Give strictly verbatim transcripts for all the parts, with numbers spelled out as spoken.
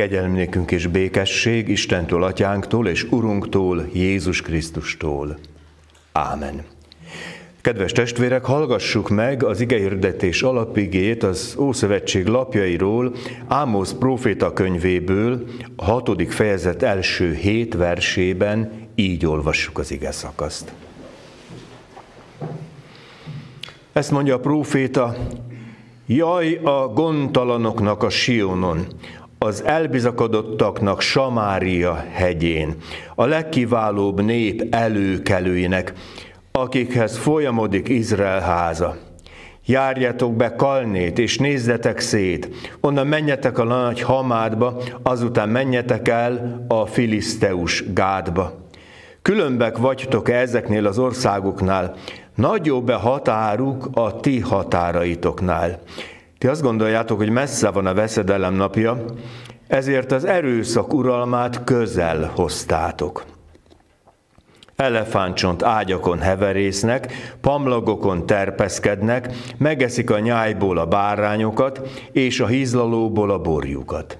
Kegyelem nékünk és békesség Istentől, Atyánktól és Urunktól, Jézus Krisztustól. Ámen. Kedves testvérek, hallgassuk meg az igehirdetés alapigét az Ószövetség lapjairól, Ámosz próféta könyvéből, a hatodik fejezet első hét versében így olvassuk az ige szakaszt. Ezt mondja a próféta: jaj a gondtalanoknak a Sionon, az elbizakodottaknak Samária hegyén, a legkiválóbb nép előkelőinek, akikhez folyamodik Izrael háza. Járjátok be Kalnét, és nézzetek szét, onnan menjetek a nagy Hamádba, azután menjetek el a filiszteus Gádba. Különbek vagytok-e ezeknél az országoknál, nagyobb-e határuk a ti határaitoknál? Ti azt gondoljátok, hogy messze van a veszedelem napja, ezért az erőszak uralmát közel hoztátok. Elefántcsont ágyakon heverésznek, pamlagokon terpeszkednek, megeszik a nyájból a bárányokat, és a hízlalóból a borjukat.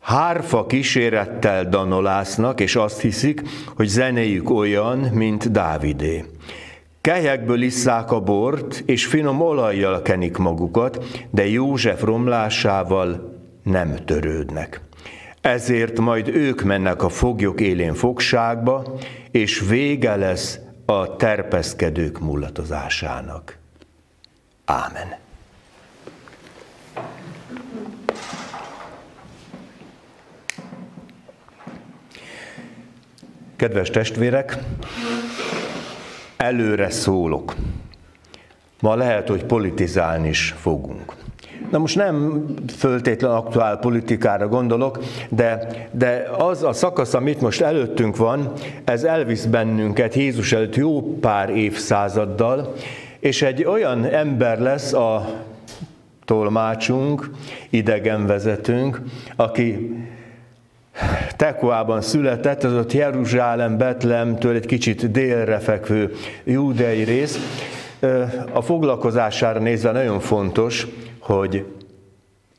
Hárfa kísérettel danolásznak, és azt hiszik, hogy zenéjük olyan, mint Dávidé. Kelyekből isszák a bort, és finom olajjal kenik magukat, de József romlásával nem törődnek. Ezért majd ők mennek a foglyok élén fogságba, és vége lesz a terpeszkedők mullatozásának. Ámen. Kedves testvérek, előre szólok. Ma lehet, hogy politizálni is fogunk. Na most nem föltétlen aktuál politikára gondolok, de, de az a szakasz, amit most előttünk van, ez elvisz bennünket Jézus előtt jó pár évszázaddal, és egy olyan ember lesz a tolmácsunk, idegenvezetőnk, aki Tekoában született, az ott Jeruzsálem, Betlehemtől egy kicsit délre fekvő júdeai rész. A foglalkozására nézve nagyon fontos, hogy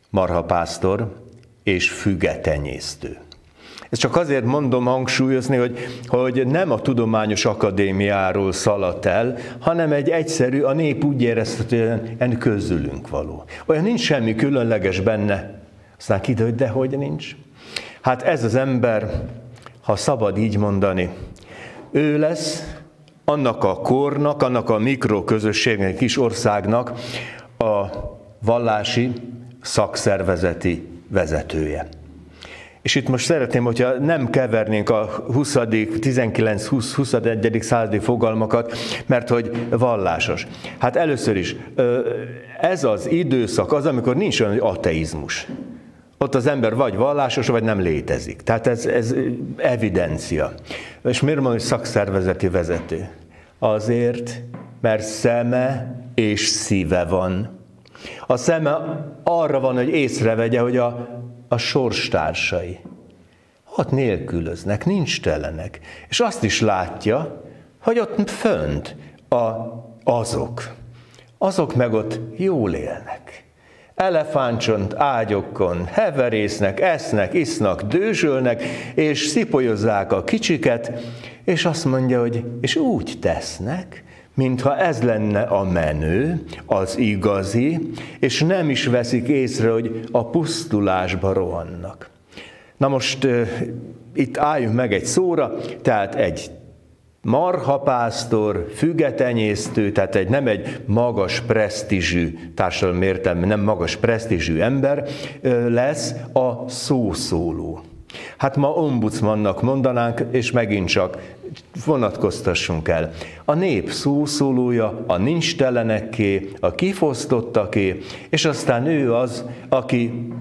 marhapásztor és fügetenyésztő. Ezt csak azért mondom hangsúlyozni, hogy, hogy nem a Tudományos Akadémiáról szaladt el, hanem egy egyszerű, a nép úgy érezte, hogy közülünk való. Olyan nincs semmi különleges benne. Aztán kiderült, de hogy nincs. Hát ez az ember, ha szabad így mondani, ő lesz annak a kornak, annak a mikroközösségnek, kis országnak a vallási szakszervezeti vezetője. És itt most szeretném, hogyha nem kevernénk a huszadik, tizenkilenc, húsz, huszonegyedik századi fogalmakat, mert hogy vallásos. Hát először is, ez az időszak az, amikor nincs olyan ateizmus. Ott az ember vagy vallásos, vagy nem létezik. Tehát ez, ez evidencia. És miért mondom, hogy szakszervezeti vezető? Azért, mert szeme és szíve van. A szeme arra van, hogy észrevegye, hogy a, a sorstársai ott nélkülöznek, nincs telenek. És azt is látja, hogy ott fönt a, azok. Azok meg ott jól élnek. Elefántcsont ágyokon heverésznek, esznek, isznak, dőzsölnek, és szipolyozzák a kicsiket, és azt mondja, hogy és úgy tesznek, mintha ez lenne a menő, az igazi, és nem is veszik észre, hogy a pusztulásba rohannak. Na most uh, itt álljunk meg egy szóra, tehát egy marhapásztor, fügetenyésztő, tehát egy, nem egy magas presztízsű, társadalmi értelme, nem magas presztízsű ember lesz a szószóló. Hát ma ombudsmannak mondanánk, és megint csak vonatkoztassunk el. A nép szószólója, a nincs telenekké, a kifosztottaké, és aztán ő az, aki...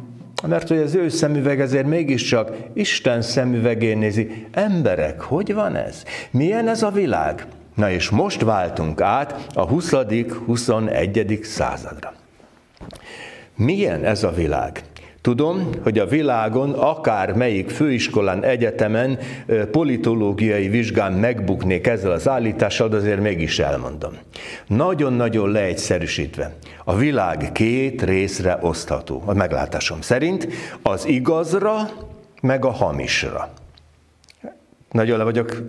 Mert hogy az ő szemüveg ezért mégiscsak Isten szemüvegén nézi. Emberek, hogy van ez? Milyen ez a világ? Na és most váltunk át a huszadik, huszonegyedik századra. Milyen ez a világ? Tudom, hogy a világon akár melyik főiskolán, egyetemen politológiai vizsgán megbuknék ezzel az állítással, de azért mégis elmondom. Nagyon-nagyon leegyszerűsítve, a világ két részre osztható, a meglátásom szerint, az igazra, meg a hamisra. Nagyon le vagyok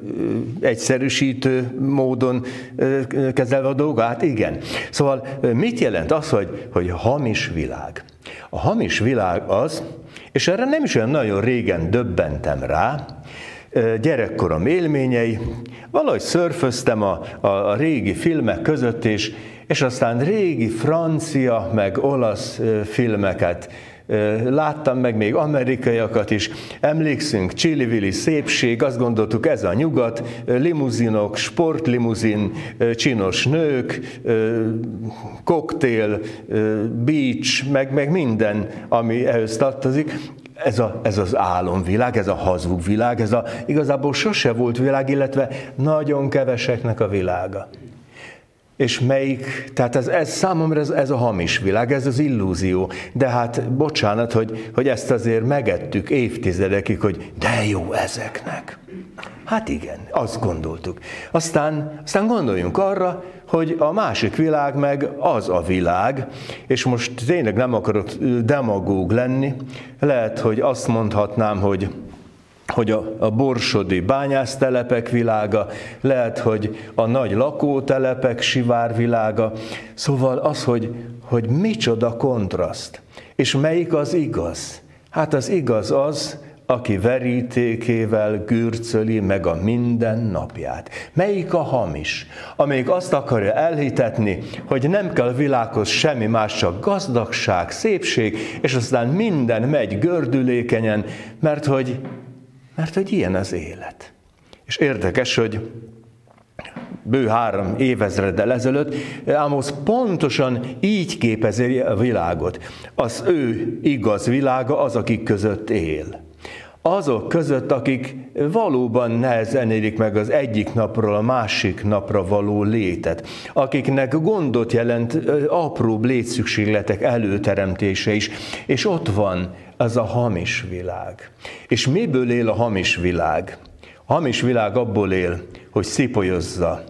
egyszerűsítő módon kezelve a dolgát? Igen. Szóval mit jelent az, hogy, hogy hamis világ? A hamis világ az, és erre nem is olyan nagyon régen döbbentem rá, gyerekkorom élményei, valahogy szörföztem a, a, a régi filmek között, és, és aztán régi francia, meg olasz filmeket láttam, meg még amerikaiakat is, emlékszünk, csili-vili szépség, azt gondoltuk, ez a nyugat, limuzinok, sportlimuzin, csinos nők, koktél, beach, meg, meg minden, ami ehhez tartozik. Ez, a, ez az álomvilág, ez a hazug világ, ez a igazából sose volt világ, illetve nagyon keveseknek a világa. És melyik, tehát ez, ez számomra ez, ez a hamis világ, ez az illúzió. De hát bocsánat, hogy, hogy ezt azért megettük évtizedekig, hogy de jó ezeknek. Hát igen, azt gondoltuk. Aztán, aztán gondoljunk arra, hogy a másik világ meg az a világ, és most tényleg nem akarok demagóg lenni, lehet, hogy azt mondhatnám, hogy hogy a, a borsodi bányásztelepek világa, lehet, hogy a nagy lakótelepek sivár világa, szóval az, hogy, hogy micsoda kontraszt, és melyik az igaz? Hát az igaz az, aki verítékével gürcöli meg a mindennapját. Melyik a hamis, amelyik azt akarja elhitetni, hogy nem kell a világhoz semmi más, csak gazdagság, szépség, és aztán minden megy gördülékenyen, mert hogy Mert hogy ilyen az élet. És érdekes, hogy bő három évezreddel ezelőtt Ámosz pontosan így képezi a világot. Az ő igaz világa az, akik között él. Azok között, akik valóban nehezen élik meg az egyik napról a másik napra való létet, akiknek gondot jelent apróbb létszükségletek előteremtése is, és ott van az a hamis világ. És miből él a hamis világ? A hamis világ abból él, hogy szipolyozza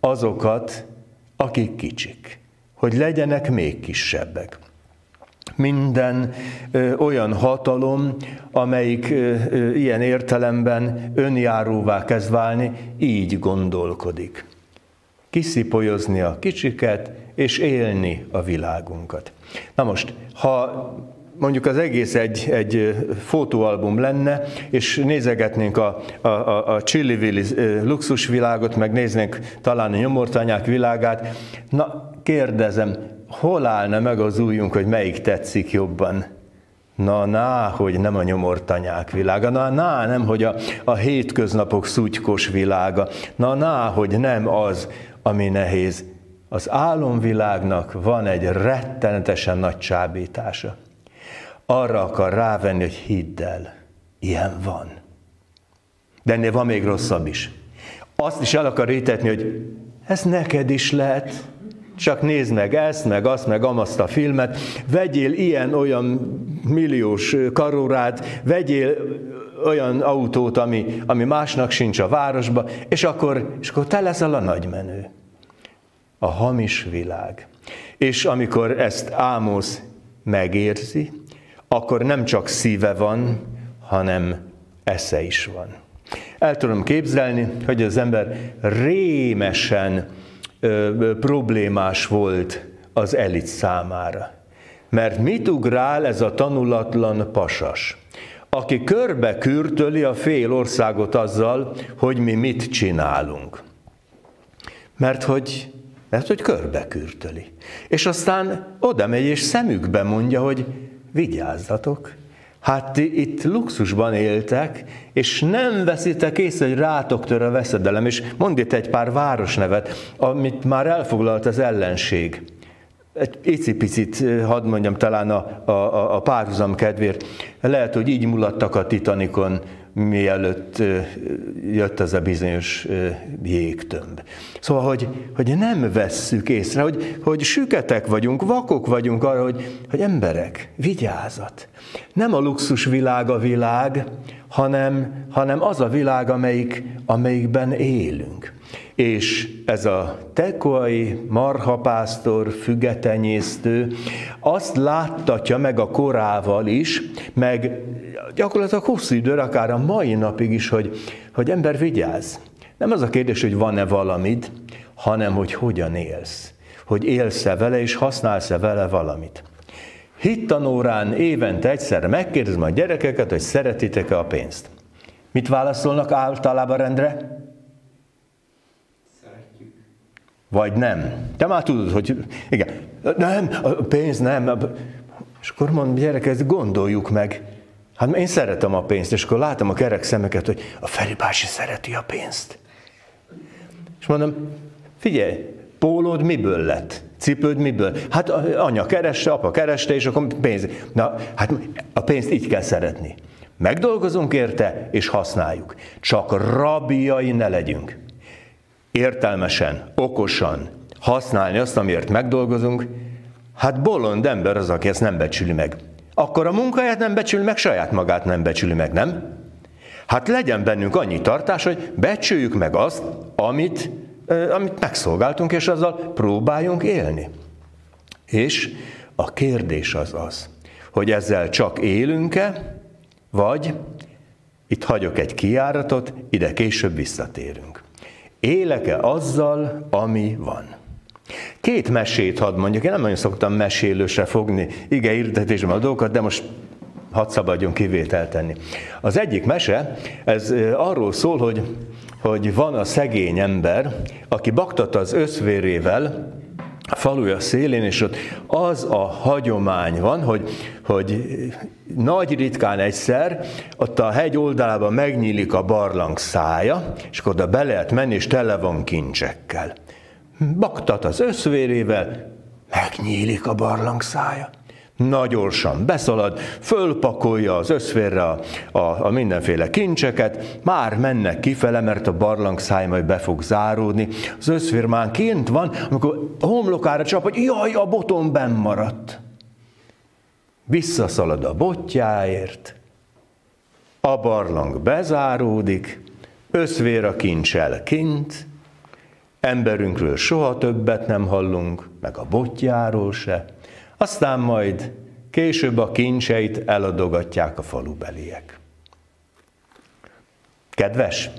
azokat, akik kicsik, hogy legyenek még kisebbek. Minden ö, olyan hatalom, amelyik ö, ö, ilyen értelemben önjáróvá kezd válni, így gondolkodik. Kiszipolyozni a kicsiket, és élni a világunkat. Na most, ha mondjuk az egész egy, egy fotóalbum lenne, és nézegetnénk a, a, a, a csili-vili luxusvilágot, meg néznénk talán a nyomortanyák világát, na kérdezem, hol állna meg az ujjunk, hogy melyik tetszik jobban? Na, ná, hogy nem a nyomortanyák világa, na, ná, nem, hogy a, a hétköznapok szutykos világa, na, ná, hogy nem az, ami nehéz. Az álomvilágnak van egy rettenetesen nagy csábítása. Arra akar rávenni, hogy hidd el, ilyen van. De ennél van még rosszabb is. Azt is el akar hitetni, hogy ez neked is lehet. Csak nézd meg ezt, meg azt, meg amazt a filmet, vegyél ilyen-olyan milliós karórát, vegyél olyan autót, ami, ami másnak sincs a városba, és akkor, és akkor te leszel a nagymenő. A hamis világ. És amikor ezt Ámosz megérzi, akkor nem csak szíve van, hanem esze is van. El tudom képzelni, hogy az ember rémesen ö, problémás volt az elit számára. Mert mit ugrál ez a tanulatlan pasas, aki körbe kürtöli a fél országot azzal, hogy mi mit csinálunk. Mert hogy... Mert hogy körbekürtöli. És aztán oda megy és szemükbe mondja, hogy vigyázzatok, hát ti itt luxusban éltek, és nem veszitek észre, hogy rátok tör a veszedelem. És mond itt egy pár városnevet, amit már elfoglalt az ellenség. egy icipicit, hadd mondjam, talán a, a, a párhuzam kedvéért, lehet, hogy így mulattak a Titanikon, mielőtt jött az a bizonyos jégtömb. Szóval, hogy, hogy nem vesszük észre, hogy, hogy süketek vagyunk, vakok vagyunk arra, hogy, hogy emberek, vigyázat. Nem a luxusvilág a világ, hanem, hanem az a világ, amelyik, amelyikben élünk. És ez a tekoai marhapásztor, fügetenyésztő azt láttatja meg a korával is, meg gyakorlatilag hosszú időre, akár a mai napig is, hogy, hogy ember vigyázz. Nem az a kérdés, hogy van-e valamid, hanem hogy hogyan élsz. Hogy élsz-e vele, és használsz-e vele valamit. Hittanórán évente egyszer megkérdezem a gyerekeket, hogy szeretitek-e a pénzt. Mit válaszolnak általában rendre? Szeretjük. Vagy nem. Te már tudod, hogy igen. Nem, a pénz nem. És akkor mondom, gyerek, ezt gondoljuk meg. Hát én szeretem a pénzt, és akkor látom a kerek szemeket, hogy a Feri bácsi szereti a pénzt. És mondom, figyelj, pólód miből lett? Cipőd miből? Hát anya kereste, apa kereste, és akkor pénz. Na, hát a pénzt így kell szeretni. Megdolgozunk érte, és használjuk. Csak rabiai ne legyünk. Értelmesen, okosan használni azt, amiért megdolgozunk, hát bolond ember az, aki ezt nem becsüli meg. Akkor a munkáját nem becsüli meg, saját magát nem becsüli meg, nem? Hát legyen bennünk annyi tartás, hogy becsüljük meg azt, amit, amit megszolgáltunk, és azzal próbáljunk élni. És a kérdés az az, hogy ezzel csak élünk-e, vagy itt hagyok egy kijáratot, ide később visszatérünk. Élek-e azzal, ami van? Két mesét hadd mondjak, én nem nagyon szoktam mesélősre fogni igehirdetésben a dolgokat, de most hadd szabadjon kivételt tenni. Az egyik mese, ez arról szól, hogy, hogy van a szegény ember, aki baktat az összvérével a faluja szélén, és ott az a hagyomány van, hogy, hogy nagy ritkán egyszer ott a hegy oldalában megnyílik a barlang szája, és akkor oda be lehet menni, és tele van kincsekkel. Baktat az összvérével, megnyílik a barlang szája. Na gyorsan beszalad, fölpakolja az összvérre a, a, a mindenféle kincseket, már mennek kifele, mert a barlang száj majd be fog záródni. Az összvér már kint van, amikor a homlokára csap, hogy jaj, a botom benn maradt. Visszaszalad a botjáért, a barlang bezáródik, összvér a kincsel kint, emberünkről soha többet nem hallunk, meg a botjáról se, aztán majd később a kincseit eladogatják a falubeliek. Kedves,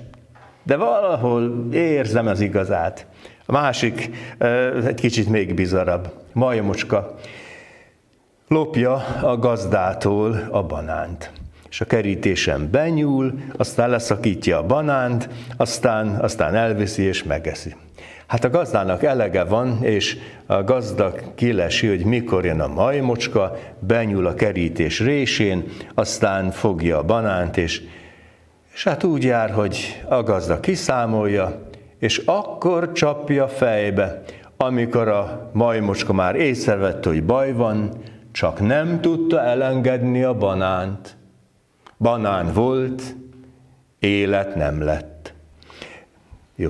de valahol érzem az igazát. A másik egy kicsit még bizarabb. Majomocska lopja a gazdától a banánt, és a kerítésen benyúl, aztán leszakítja a banánt, aztán, aztán elviszi és megeszi. Hát a gazdának elege van, és a gazda kilesi, hogy mikor jön a majmocska, benyúl a kerítés résén, aztán fogja a banánt, és, és hát úgy jár, hogy a gazda kiszámolja, és akkor csapja fejbe, amikor a majmocska már észrevette, hogy baj van, csak nem tudta elengedni a banánt. Banán volt, élet nem lett. Jó.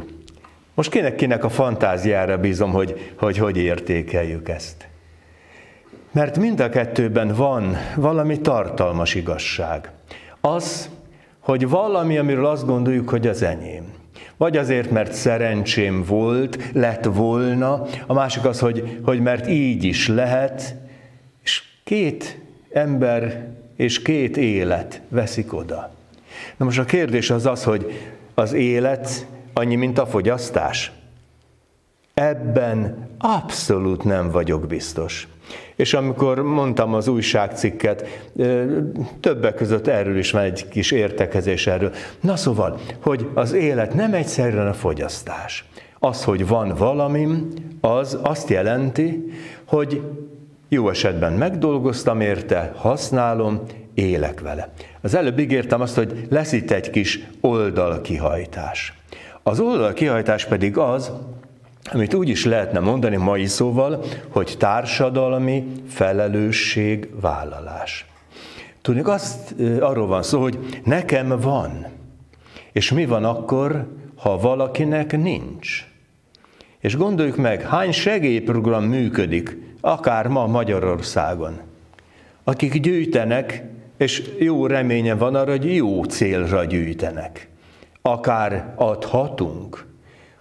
Most kinek-kinek a fantáziára bízom, hogy, hogy hogy értékeljük ezt. Mert mind a kettőben van valami tartalmas igazság. Az, hogy valami, amiről azt gondoljuk, hogy az enyém. Vagy azért, mert szerencsém volt, lett volna. A másik az, hogy, hogy mert így is lehet. És két ember és két élet veszik oda. Na most a kérdés az az, hogy az élet annyi, mint a fogyasztás. Ebben abszolút nem vagyok biztos. És amikor mondtam az újságcikket, többek között erről is van egy kis értekezés erről. Na szóval, hogy az élet nem egyszerűen a fogyasztás. Az, hogy van valamim, az azt jelenti, hogy jó esetben megdolgoztam érte, használom, élek vele. Az előbb ígértem azt, hogy lesz itt egy kis oldalkihajtás. Az oldalkihajtás pedig az, amit úgy is lehetne mondani mai szóval, hogy társadalmi felelősségvállalás. Tudjuk, azt, arról van szó, hogy nekem van, és mi van akkor, ha valakinek nincs? És gondoljuk meg, hány segélyprogram működik, akár ma Magyarországon, akik gyűjtenek, és jó reménye van arra, hogy jó célra gyűjtenek. Akár adhatunk,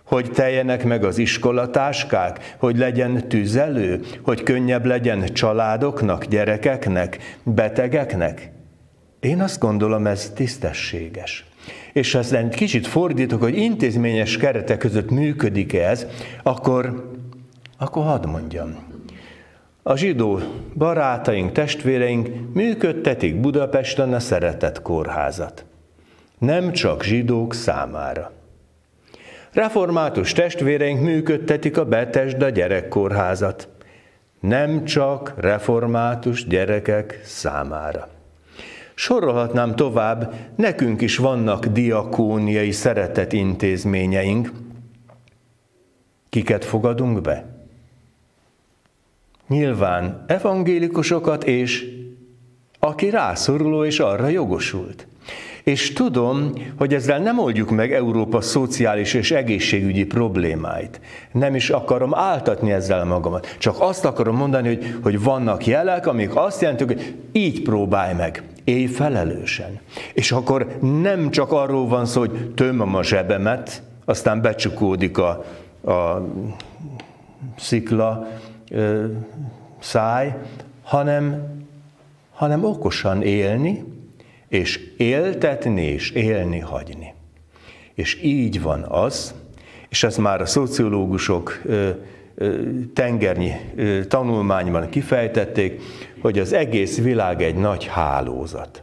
hogy teljenek meg az iskolatáskák, hogy legyen tüzelő, hogy könnyebb legyen családoknak, gyerekeknek, betegeknek. Én azt gondolom, ez tisztességes. És ha ezt kicsit fordítok, hogy intézményes keretek között működik ez, akkor, akkor hadd mondjam. A zsidó barátaink, testvéreink működtetik Budapesten a Szeretett Kórházat. Nem csak zsidók számára. Református testvéreink működtetik a Betesda Gyerekkórházat. Nem csak református gyerekek számára. Sorolhatnám tovább, nekünk is vannak diakóniai szeretet intézményeink. Kiket fogadunk be? Nyilván evangélikusokat és aki rászoruló és arra jogosult. És tudom, hogy ezzel nem oldjuk meg Európa szociális és egészségügyi problémáit. Nem is akarom áltatni ezzel magamat. Csak azt akarom mondani, hogy, hogy vannak jelek, amik azt jelentik, hogy így próbálj meg, élj felelősen. És akkor nem csak arról van szó, hogy tömöm a zsebemet, aztán becsukódik a, a szikla ö, száj, hanem, hanem okosan élni, és éltetni, és élni hagyni. És így van az, és ezt már a szociológusok ö, ö, tengernyi ö, tanulmányban kifejtették, hogy az egész világ egy nagy hálózat.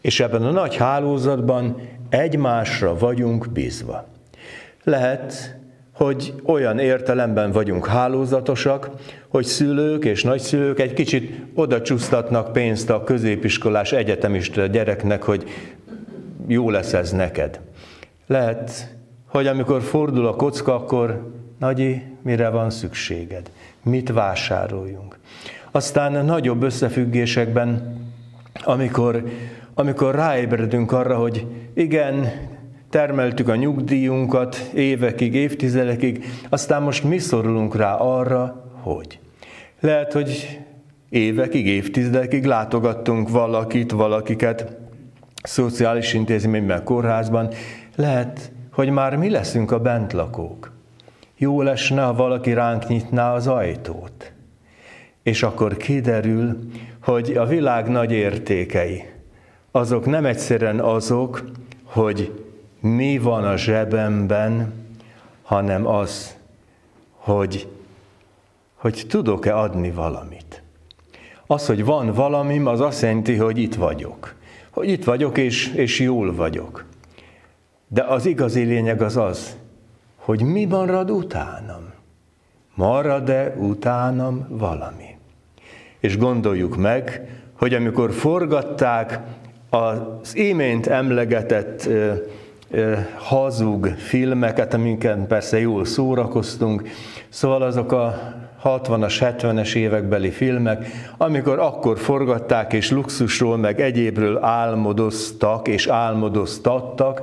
És ebben a nagy hálózatban egymásra vagyunk bízva. Lehet, hogy olyan értelemben vagyunk hálózatosak, hogy szülők és nagyszülők egy kicsit oda csúsztatnak pénzt a középiskolás egyetemista gyereknek, hogy jó lesz ez neked. Lehet, hogy amikor fordul a kocka, akkor nagyi, mire van szükséged? Mit vásároljunk? Aztán nagyobb összefüggésekben, amikor, amikor ráébredünk arra, hogy igen, termeltük a nyugdíjunkat évekig, évtizedekig, aztán most mi szorulunk rá arra, hogy. Lehet, hogy évekig, évtizedekig látogattunk valakit, valakiket szociális intézményben, kórházban. Lehet, hogy már mi leszünk a bentlakók. Jó lesne, ha valaki ránk nyitná az ajtót. És akkor kiderül, hogy a világ nagy értékei, azok nem egyszerűen azok, hogy mi van a zsebemben, hanem az, hogy, hogy tudok-e adni valamit. Az, hogy van valamim, az azt jelenti, hogy itt vagyok. Hogy itt vagyok, és, és jól vagyok. De az igazi lényeg az az, hogy mi marad utánam. Marad-e utánam valami? És gondoljuk meg, hogy amikor forgatták az imént emlegetett hazug filmeket, amiket persze jól szórakoztunk, szóval azok a hatvanas, hetvenes évekbeli filmek, amikor akkor forgatták és luxusról meg egyébről álmodoztak és álmodoztattak,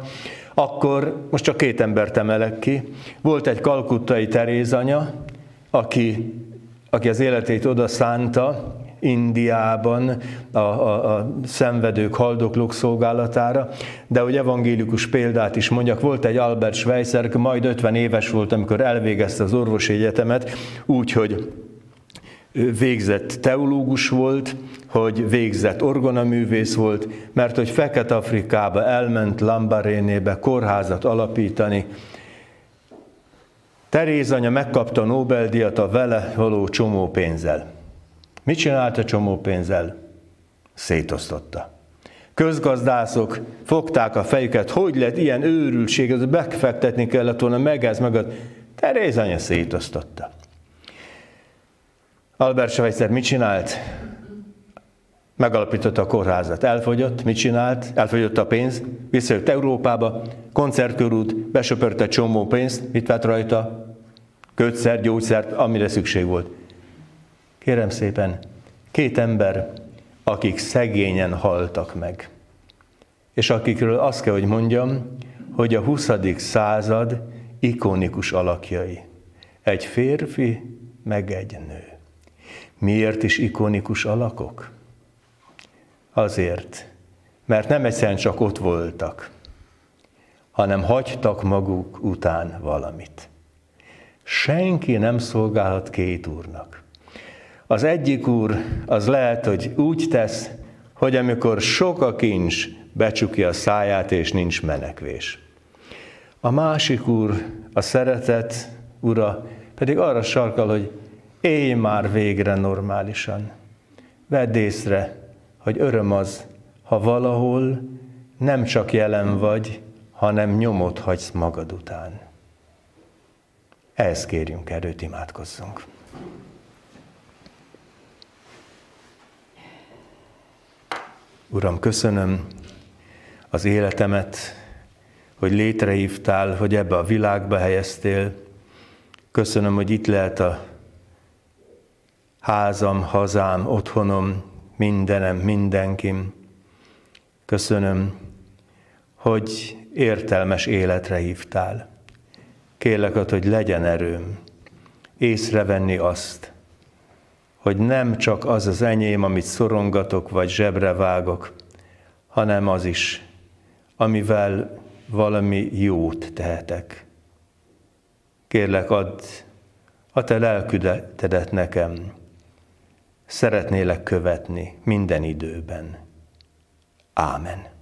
akkor most csak két embert emelek ki. Volt egy kalkuttai Teréz anya, aki, aki az életét oda szánta, Indiában a, a, a szenvedők, haldoklók szolgálatára, de hogy evangélikus példát is mondjak, volt egy Albert Schweitzer, majd ötven éves volt, amikor elvégezte az orvosi egyetemet, úgyhogy végzett teológus volt, hogy végzett orgonaművész volt, mert hogy Fekete-Afrikába elment Lambarenébe kórházat alapítani. Teréz anya megkapta a Nobel-díjat a vele való csomó pénzzel. Mit csinált a csomó pénzzel? Szétosztotta. Közgazdászok fogták a fejüket, hogy lett ilyen őrültség, az befektetni kellett volna, meg ez, meg az. Teréz anya szétosztotta. Albert Schweitzer mit csinált? Megalapította a kórházat. Elfogyott, mit csinált? Elfogyott a pénz, visszajött Európába, koncertkörút, besöpörte csomó pénzt, mit vett rajta? kötszert, gyógyszert, amire szükség volt. Kérem szépen, két ember, akik szegényen haltak meg. És akikről azt kell, hogy mondjam, hogy a huszadik század ikonikus alakjai. Egy férfi, meg egy nő. Miért is ikonikus alakok? Azért, mert nem egyszerűen csak ott voltak, hanem hagytak maguk után valamit. Senki nem szolgálhat két úrnak. Az egyik úr az lehet, hogy úgy tesz, hogy amikor sok a kincs, becsukja a száját, és nincs menekvés. A másik úr, a szeretet ura pedig arra sarkal, hogy élj már végre normálisan. Vedd észre, hogy öröm az, ha valahol nem csak jelen vagy, hanem nyomot hagysz magad után. Ehhez kérjünk erőt, imádkozzunk. Uram, köszönöm az életemet, hogy létrehívtál, hogy ebbe a világba helyeztél. Köszönöm, hogy itt lehet a házam, hazám, otthonom, mindenem, mindenkim. Köszönöm, hogy értelmes életre hívtál. Kérlek, hogy legyen erőm észrevenni azt, hogy nem csak az az enyém, amit szorongatok, vagy zsebre vágok, hanem az is, amivel valami jót tehetek. Kérlek, add a te lelküdedet nekem. Szeretnélek követni minden időben. Ámen.